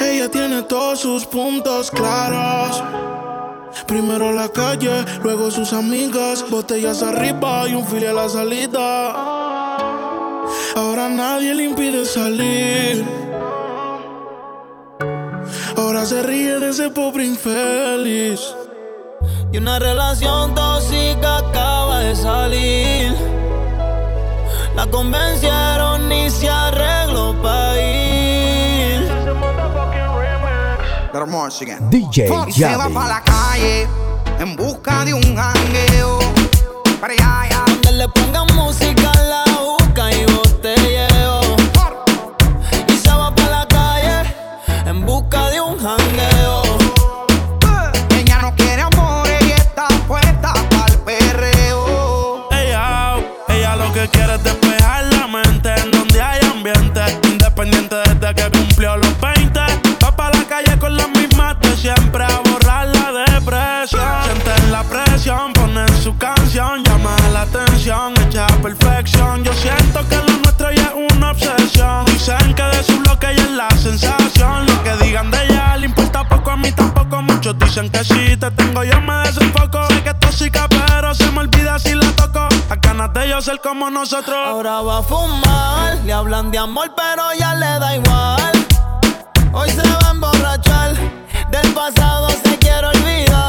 Ella tiene todos sus puntos claros. Primero la calle, luego sus amigas. Botellas arriba y un fili a la salida. Ahora nadie le impide salir. Ahora se ríe de ese pobre infeliz. Y una relación tóxica acaba de salir. La convencieron y se arregló pa' ir. DJ Yadi. Y se va pa' la calle en busca de un jangueo. Para allá, donde le pongan música a la boca y botelleo. Y se va pa' la calle en busca de un jangueo. Ella no quiere amor y está puesta pa'l perreo. Ella lo que quiere es despejar la mente en donde hay ambiente. Independiente desde que cumplió los 20. Va pa' la calle con las mismas de siempre a borrar la depresión. Sienten la presión, ponen su canción, llama la atención, hecha perfección. Yo siento que lo nuestro ya es una obsesión. Dicen que de su bloque ella es la sensación. Lo que digan de ella le importa poco, a mí tampoco. Muchos dicen que si te tengo yo me desenfoco. Sé que es tóxica pero se me olvida si la toco. Las ganas de yo ser como nosotros. Ahora va a fumar, le hablan de amor pero ya le da igual. Hoy se va a emborrachar, del pasado se quiere olvidar.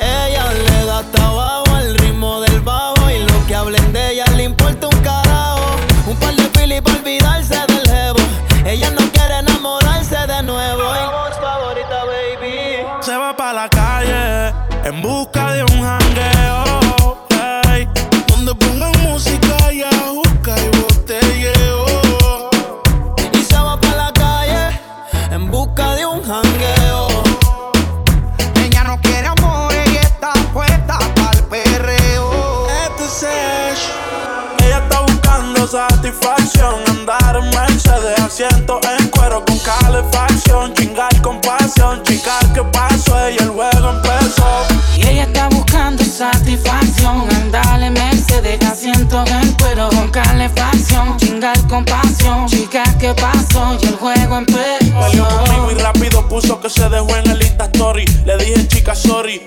Ella le da trabajo al ritmo del bajo y lo que hablen de ella le importa un carajo. Un par de pili para olvidarse del jevo. Ella no quiere enamorarse de nuevo. La voz favorita, baby. Se va pa' la calle en busca de un jangueo, hey. Donde pongan música y busca y botelleo. En busca de un jangueo. Ella no quiere amor, ella está puesta pa'l perreo. Ella está buscando satisfacción. Andar en Mercedes, asiento en cuero con calefacción. Chingar con pasión, chicar que pasó y el juego empezó. Y ella está buscando satisfacción. Andar en Mercedes, asiento en cuero con calefacción. Chingar con pasión, chicar que pasó y el juego empezó. Peleó conmigo y rápido puso que se dejó en el Insta Story. Le dije, chica, sorry.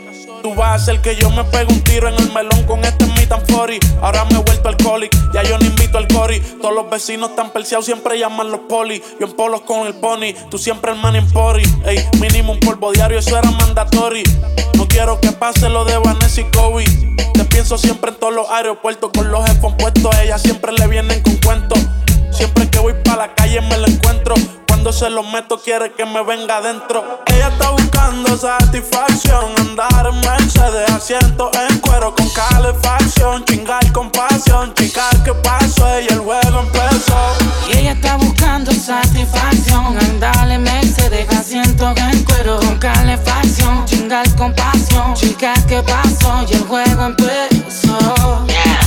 Tú vas a hacer que yo me pegue un tiro en el melón con este meat and 40. Ahora me he vuelto alcoholic, ya yo no invito al cori. Todos los vecinos tan perseados siempre llaman los poli. Yo en polos con el pony, tú siempre el man en pori. Ey, mínimo un polvo diario, eso era mandatory. No quiero que pase lo de Vanessa y Kobe. Te pienso siempre en todos los aeropuertos con los headphones puestos. Ellas siempre le vienen con cuentos. Siempre que voy pa' la calle me lo encuentro. Cuando se lo meto quiere que me venga adentro. Ella está buscando satisfacción. Andar en Mercedes, asiento en cuero con calefacción. Chingar con pasión, chicar que pasó y el juego empezó. Y ella está buscando satisfacción. Andar en Mercedes, asiento en cuero con calefacción. Chingar con pasión, chicar que pasó y el juego empezó. Yeah.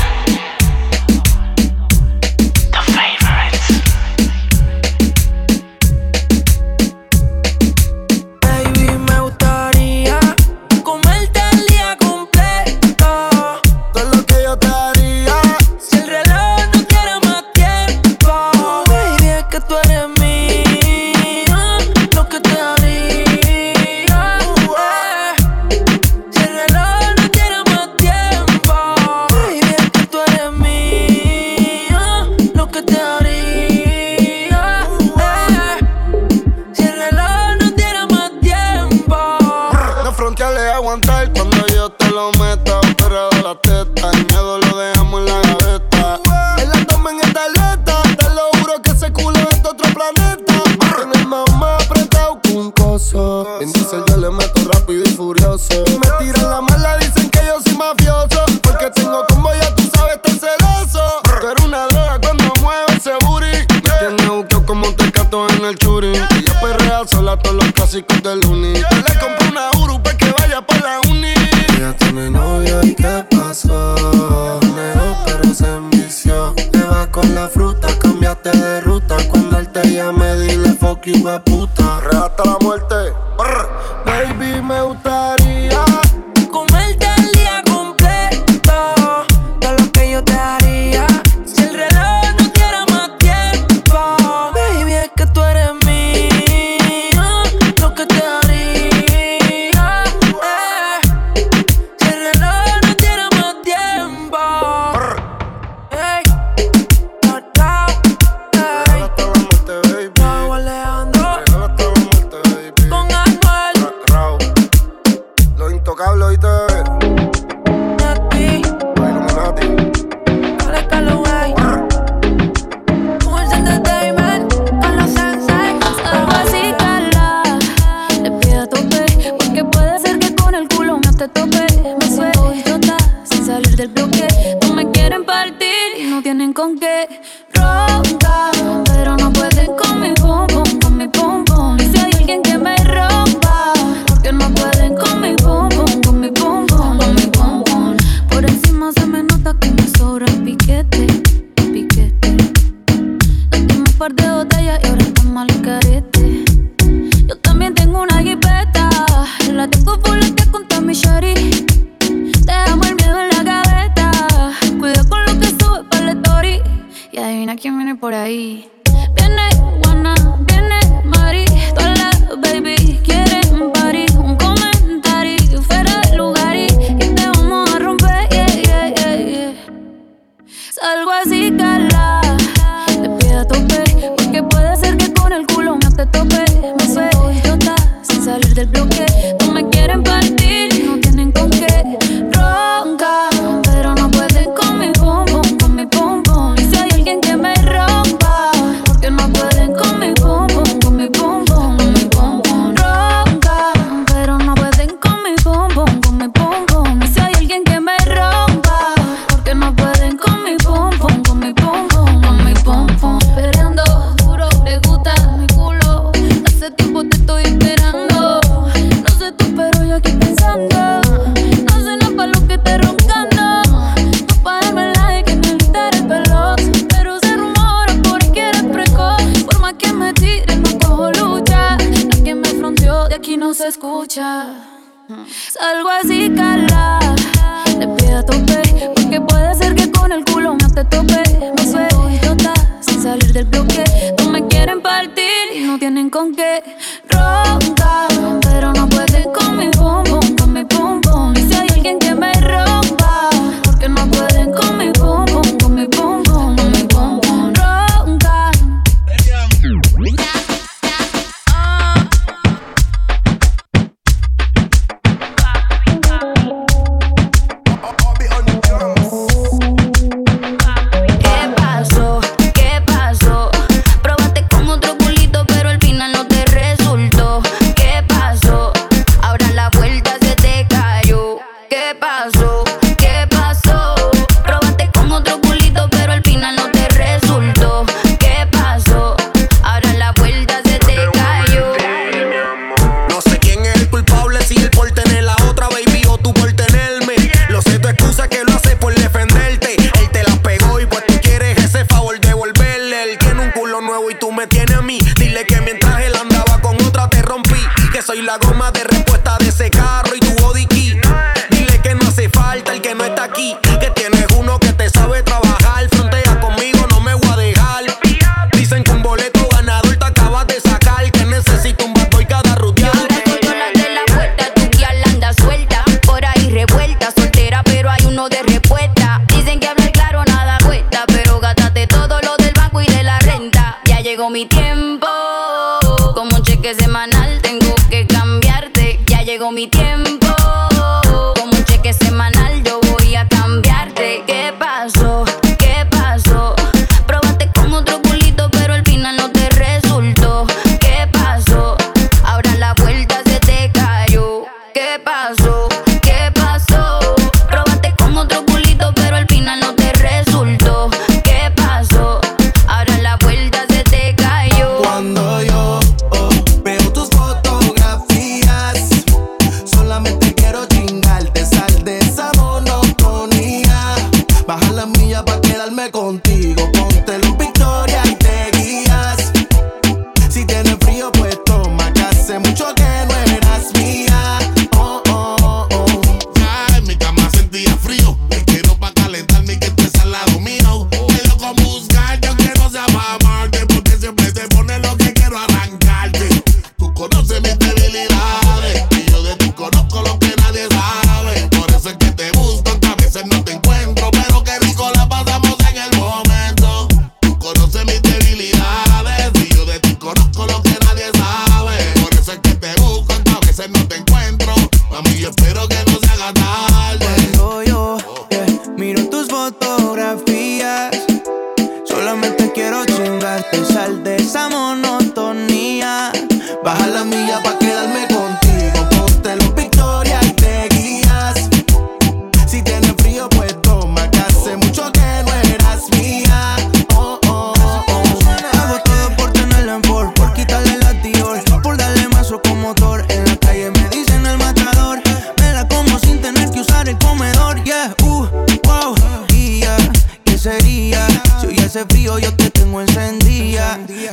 Me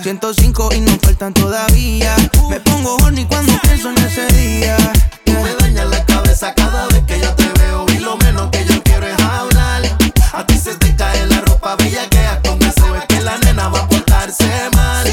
105 y no faltan todavía. Me pongo horny cuando pienso en ese día. Tú me dañas la cabeza cada vez que yo te veo, y lo menos que yo quiero es hablar. A ti se te cae la ropa, bellaqueas con deseo, es que la nena va a portarse mal.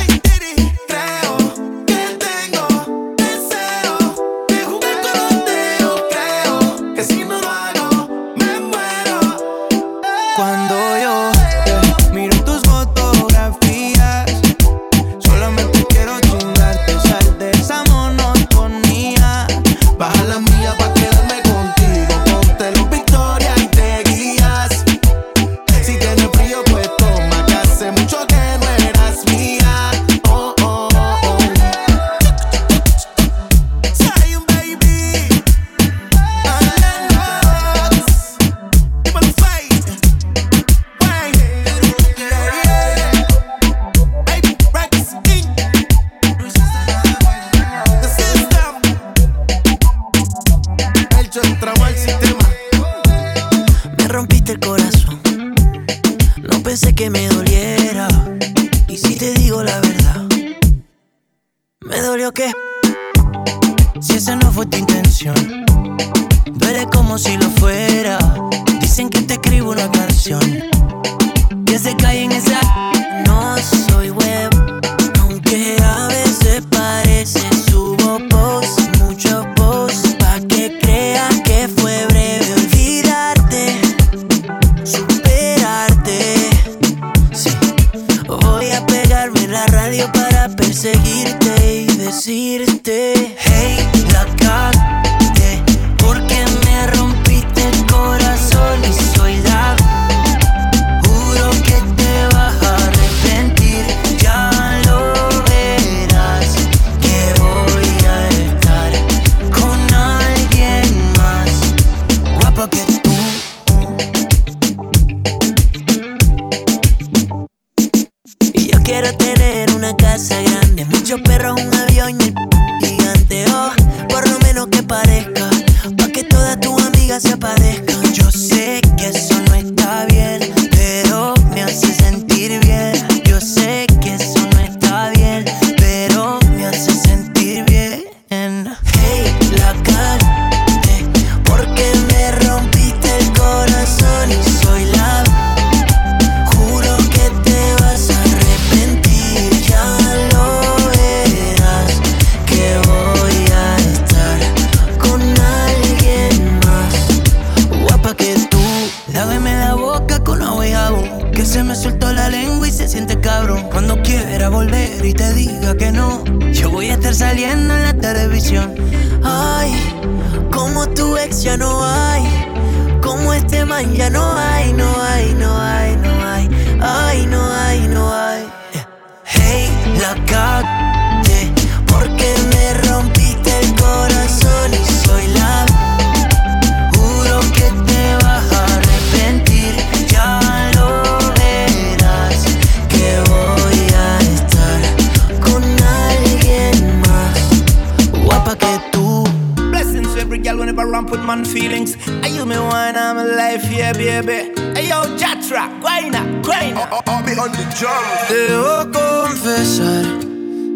Debo confesar,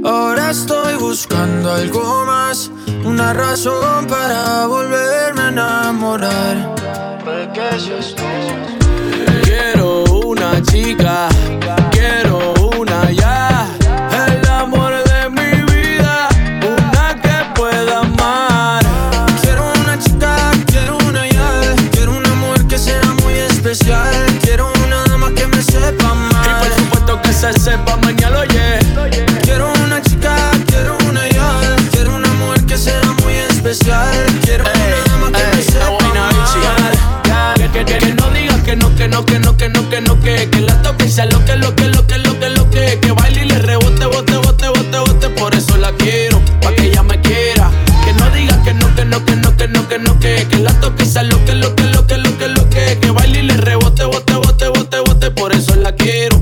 ahora estoy buscando algo más, una razón para volverme a enamorar. Quiero una chica, quiero una ya, el amor de mi vida, una que pueda amar. Quiero una chica, quiero una ya, quiero un amor que sea muy especial, quiero una dama que me sepa amar. Que se sepa mañana, oye. Quiero una chica, quiero una ya, quiero una mujer que sea muy especial, quiero una dama que me sepa amar. Que no digas que no la toque y sea lo que baile y le rebote, bote, por eso la quiero, pa' que ella me quiera. Que no digas que la toque y sea lo que baile y le rebote, bote, por eso la quiero.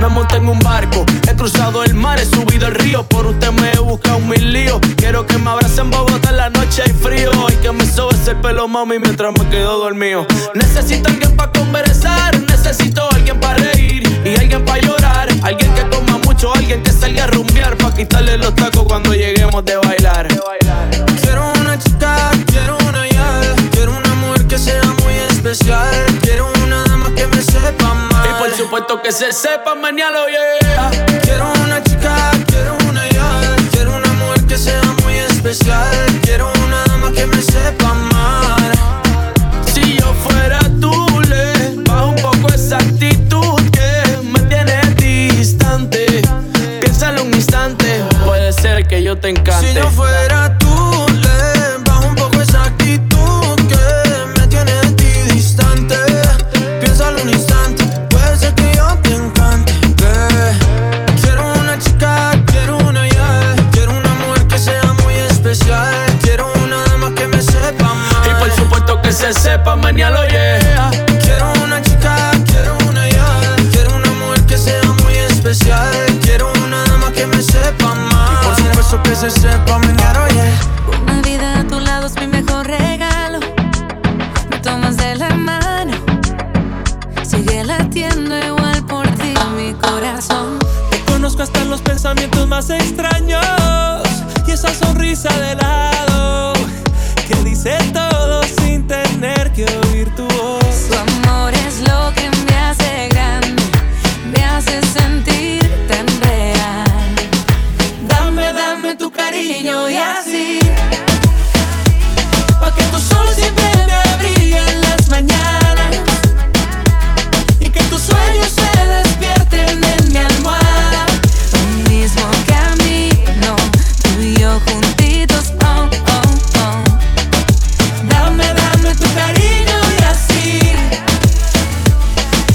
Me monté en un barco, he cruzado el mar, he subido el río, por usted me he buscado mil líos. Quiero que me abracen Bogotá en la noche hay frío y que me sobe el pelo, mami, mientras me quedo dormido. Necesito alguien pa' conversar, necesito alguien pa' reír y alguien pa' llorar. Alguien que coma mucho, alguien que salga a rumbear pa' quitarle los tacos cuando lleguemos de bailar. Quiero una chica, quiero una yal, quiero una mujer que sea muy especial. Quiero una dama que me sepa mal y por supuesto que se sepa mañana, yeah. Quiero una chica, quiero una yal, quiero una mujer que sea muy especial. Quiero una dama que me sepa amar. Si yo fuera tú, le bajo un poco esa actitud que me tiene distante. Piénsalo un instante, puede ser que yo te encante. Si yo fuera tú, le bajo un poco esa actitud que me tiene de ti distante. Piénsalo un instante, puede ser que yo te encante. Quiero una chica, quiero una yal, quiero una mujer que sea muy especial. Quiero una dama que me sepa amar y por supuesto que se sepa mañana, yeah. Quiero una chica, quiero una yal, quiero una mujer que sea muy especial. Quiero una dama que me sepa amar y por supuesto que se sepa mañana, yeah. Una vida a tu lado es mi mejor regalo. Me tomas de la mano, sigue latiendo igual por ti mi corazón. Te conozco hasta los pensamientos más extraños y esa sonrisa de lado que dice todo sin tener que oír tu voz. Tu amor es lo que me hace grande, me hace sentir tan real. Dame, dame tu cariño y así, pa' que tu sol siempre me brille en las mañanas y que tus sueños se despierten en mi almohada. Un mismo camino, tú y yo juntitos, oh, oh, oh. Dame, dame tu cariño y así,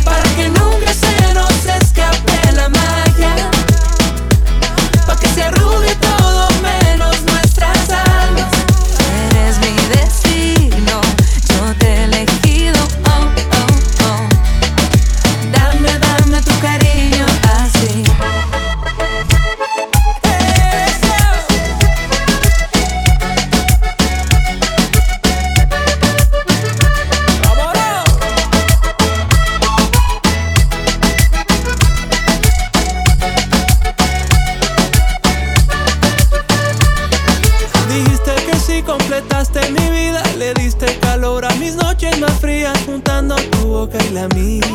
para que nunca se nos escape la magia, pa' que se arrugue todo menos nuestras almas. Eres mi destino, yo te he elegido, oh, oh, oh. Dame, dame tu cariño así. Dijiste que sí, completaste mi vida. Le diste calor a mis noches más frías, juntando tu boca y la mía.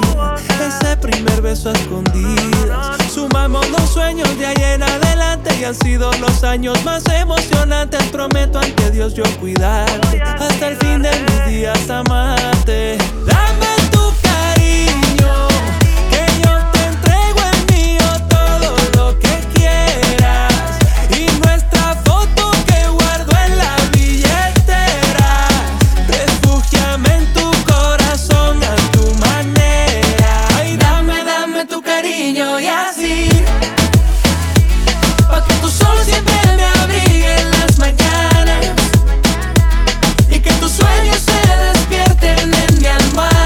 Ese primer beso a escondidas. Sumamos los sueños de ayer en adelante y han sido los años más emocionantes. Prometo ante Dios yo cuidarte, hasta el fin de mis días amarte. Dame tu cariño, que yo te entrego el mío, todo lo que quieras. Y nuestra foto que guardo en la billetera, refúgiame en tu corazón a tu manera. Ay, dame, dame tu cariño y así, pa' que tu sol siempre me abrigue en las mañanas y que tus sueños se despierten en mi alma.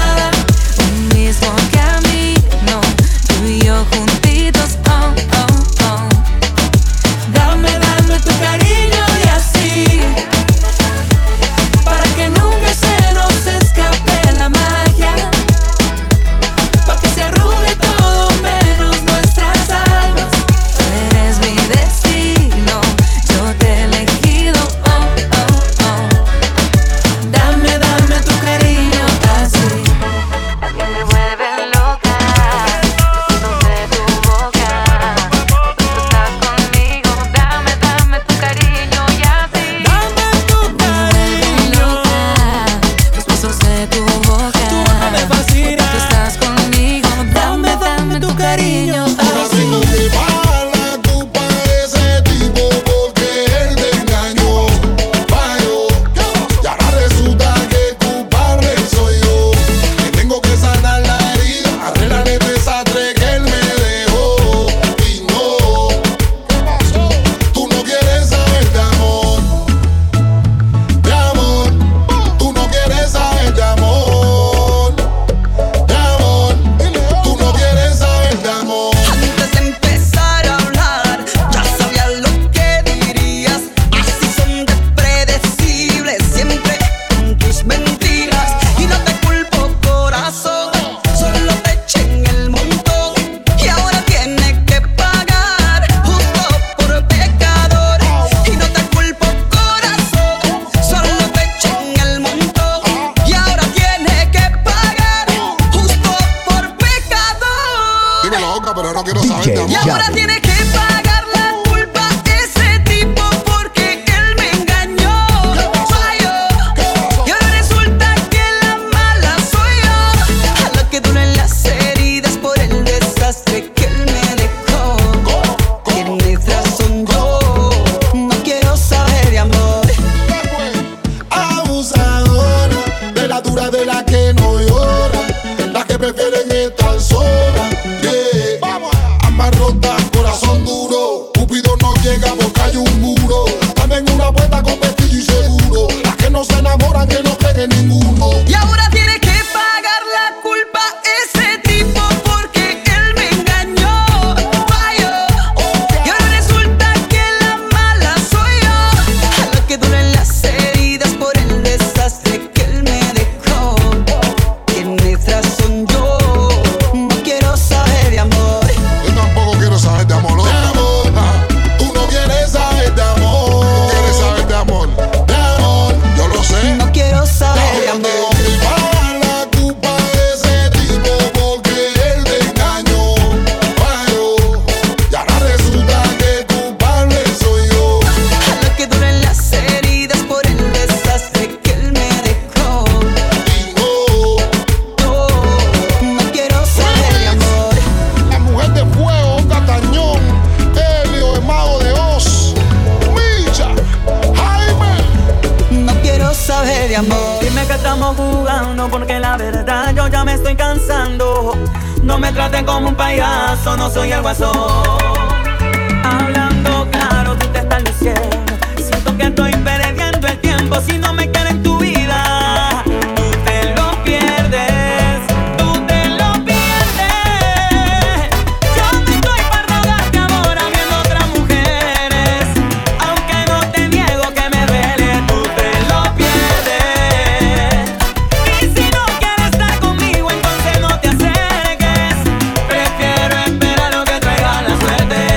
que estamos jugando, porque la verdad yo ya me estoy cansando. No me traten como un payaso, no soy el guasón. Hablando claro, tú te estás luciendo. Siento que estoy perdiendo el tiempo. Si no me quieres en tu vida, tú te lo pierdes, tú te lo pierdes. Yo no estoy para rogarte amor viendo otras mujeres. Aunque no te niego que me duele, tú te lo pierdes. Y si no quieres estar conmigo, entonces no te acerques. Prefiero esperar lo que traiga la suerte.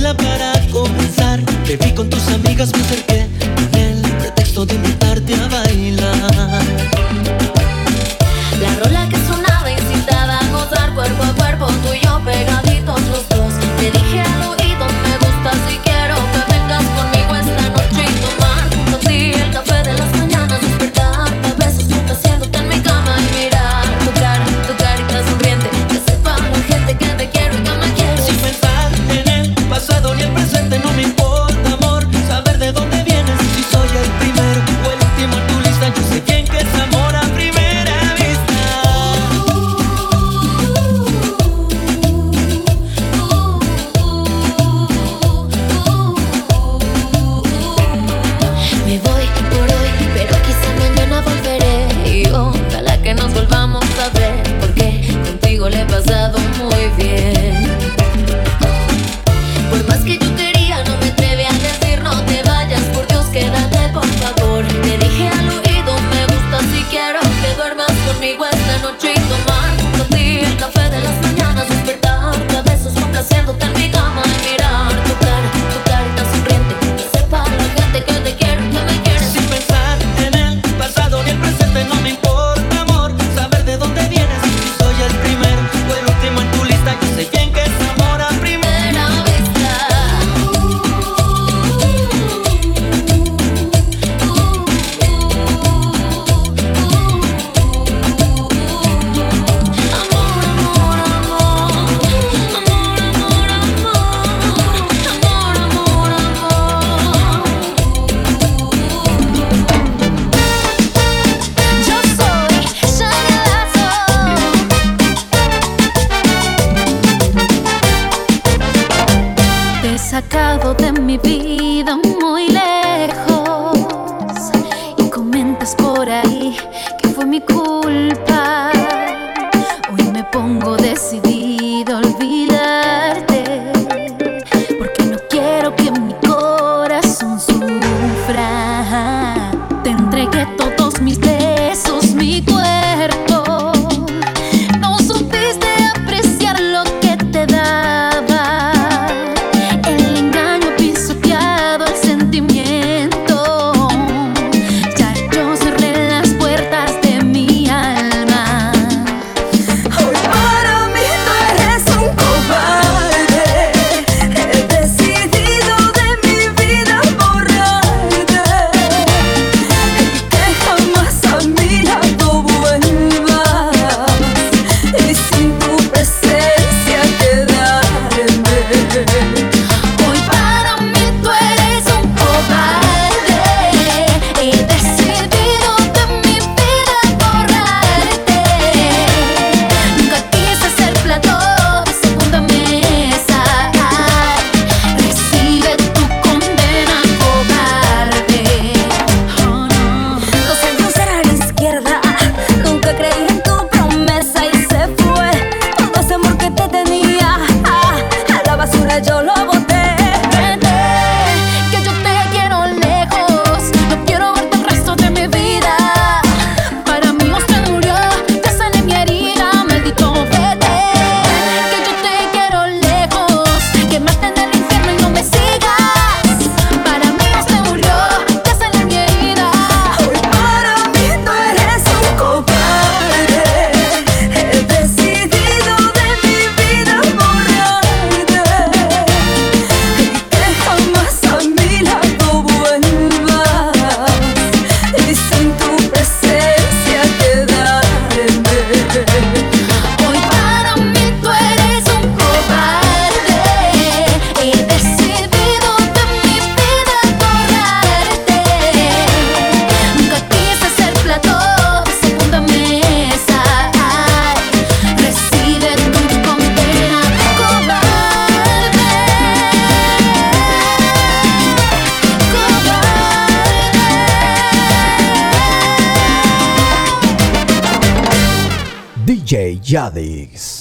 baila para comenzar. Te vi con tus amigas, me acerqué con el pretexto de invitarte a bailar. La rola que sonaba incitaba a gozar cuerpo a cuerpo, tú y yo pegaditos los dos. Te dije al oído, me gusta si quiero que vengas conmigo esta noche y tomar junto a ti el café de las mañanas. Despertarte a besos, haciéndote en mi cama y mirar tu cara, tu carita sonriente. Que sepa la gente que te quiero y que me quiero. Sin pensar en el pasado ni el presente, no me importa, amor, saber de dónde vienes. Si soy el primero o el último en tu lista, yo sé bien que es amor a primera vista. Me voy por hoy, pero quizá mañana volveré. Y ojalá que nos volvamos a ver, porque contigo le he pasado muy bien. Por más que yo quería, no me atreví a decir no te vayas, por Dios quédate por favor. Te dije al oído, me gusta si quiero que duermas conmigo esta noche y tomar junto a ti el café de las mañanas. Despertarte a besos, complaciéndote en mi cama y mirar tu cara, tu carita sonriente. Que sepa la gente que te quiero, que me quieres. Sin pensar en el pasado ni el presente, no me importa, amor, saber de dónde vienes. Si soy el primero o el último en tu lista, yo sé bien que es amor a primera vista. Amor, amor, amor. Amor, amor, amor. Amor, amor, amor. Yo soy Shania Lazo. Te he sacado de mi vida muy lejos y comentas por ahí que fue mi culpa. Hoy me pongo decidido a olvidarte, porque no quiero que mi corazón sufra. Te entregué todos mis besos, mi cuerpo. No supiste apreciar lo que te daba. El engaño pisoteado, el sentimiento. Ya yo cerré las puertas de mi alma. Hoy para mí tú eres un cobarde. He decidido de mi vida borrarte y que jamás a mi lado vuelvas y sin tu presencia quedarme. Hoy para mí tú eres un cobarde. He decidido de mi vida borrarte. Nunca quise ser plato de segunda mesa. Recibe tu condena, cobarde. Oh, no. Los años eran izquierda, nunca creí en tu promesa y se fue todo ese amor que te tenía. A la basura yo lo boté. Vete, que yo te quiero lejos, no quiero verte el resto de mi vida. Para mí usted murió, ya sale mi herida, maldito vete, que yo te quiero lejos, que me en el infierno y no me sigas. Para mí usted murió, ya sale mi herida. Hoy para mí tú eres un cobarde. He decidido de mi vida borrarte y que jamás a mi lado vuelvas y sin tu presencia quedarme. Hoy para mí tú eres un cobarde. He decidido de mi vida borrarte. Nunca quise ser plato de segunda mesa. Recibe tu condena, cobarde. Cobarde. DJ Yadix.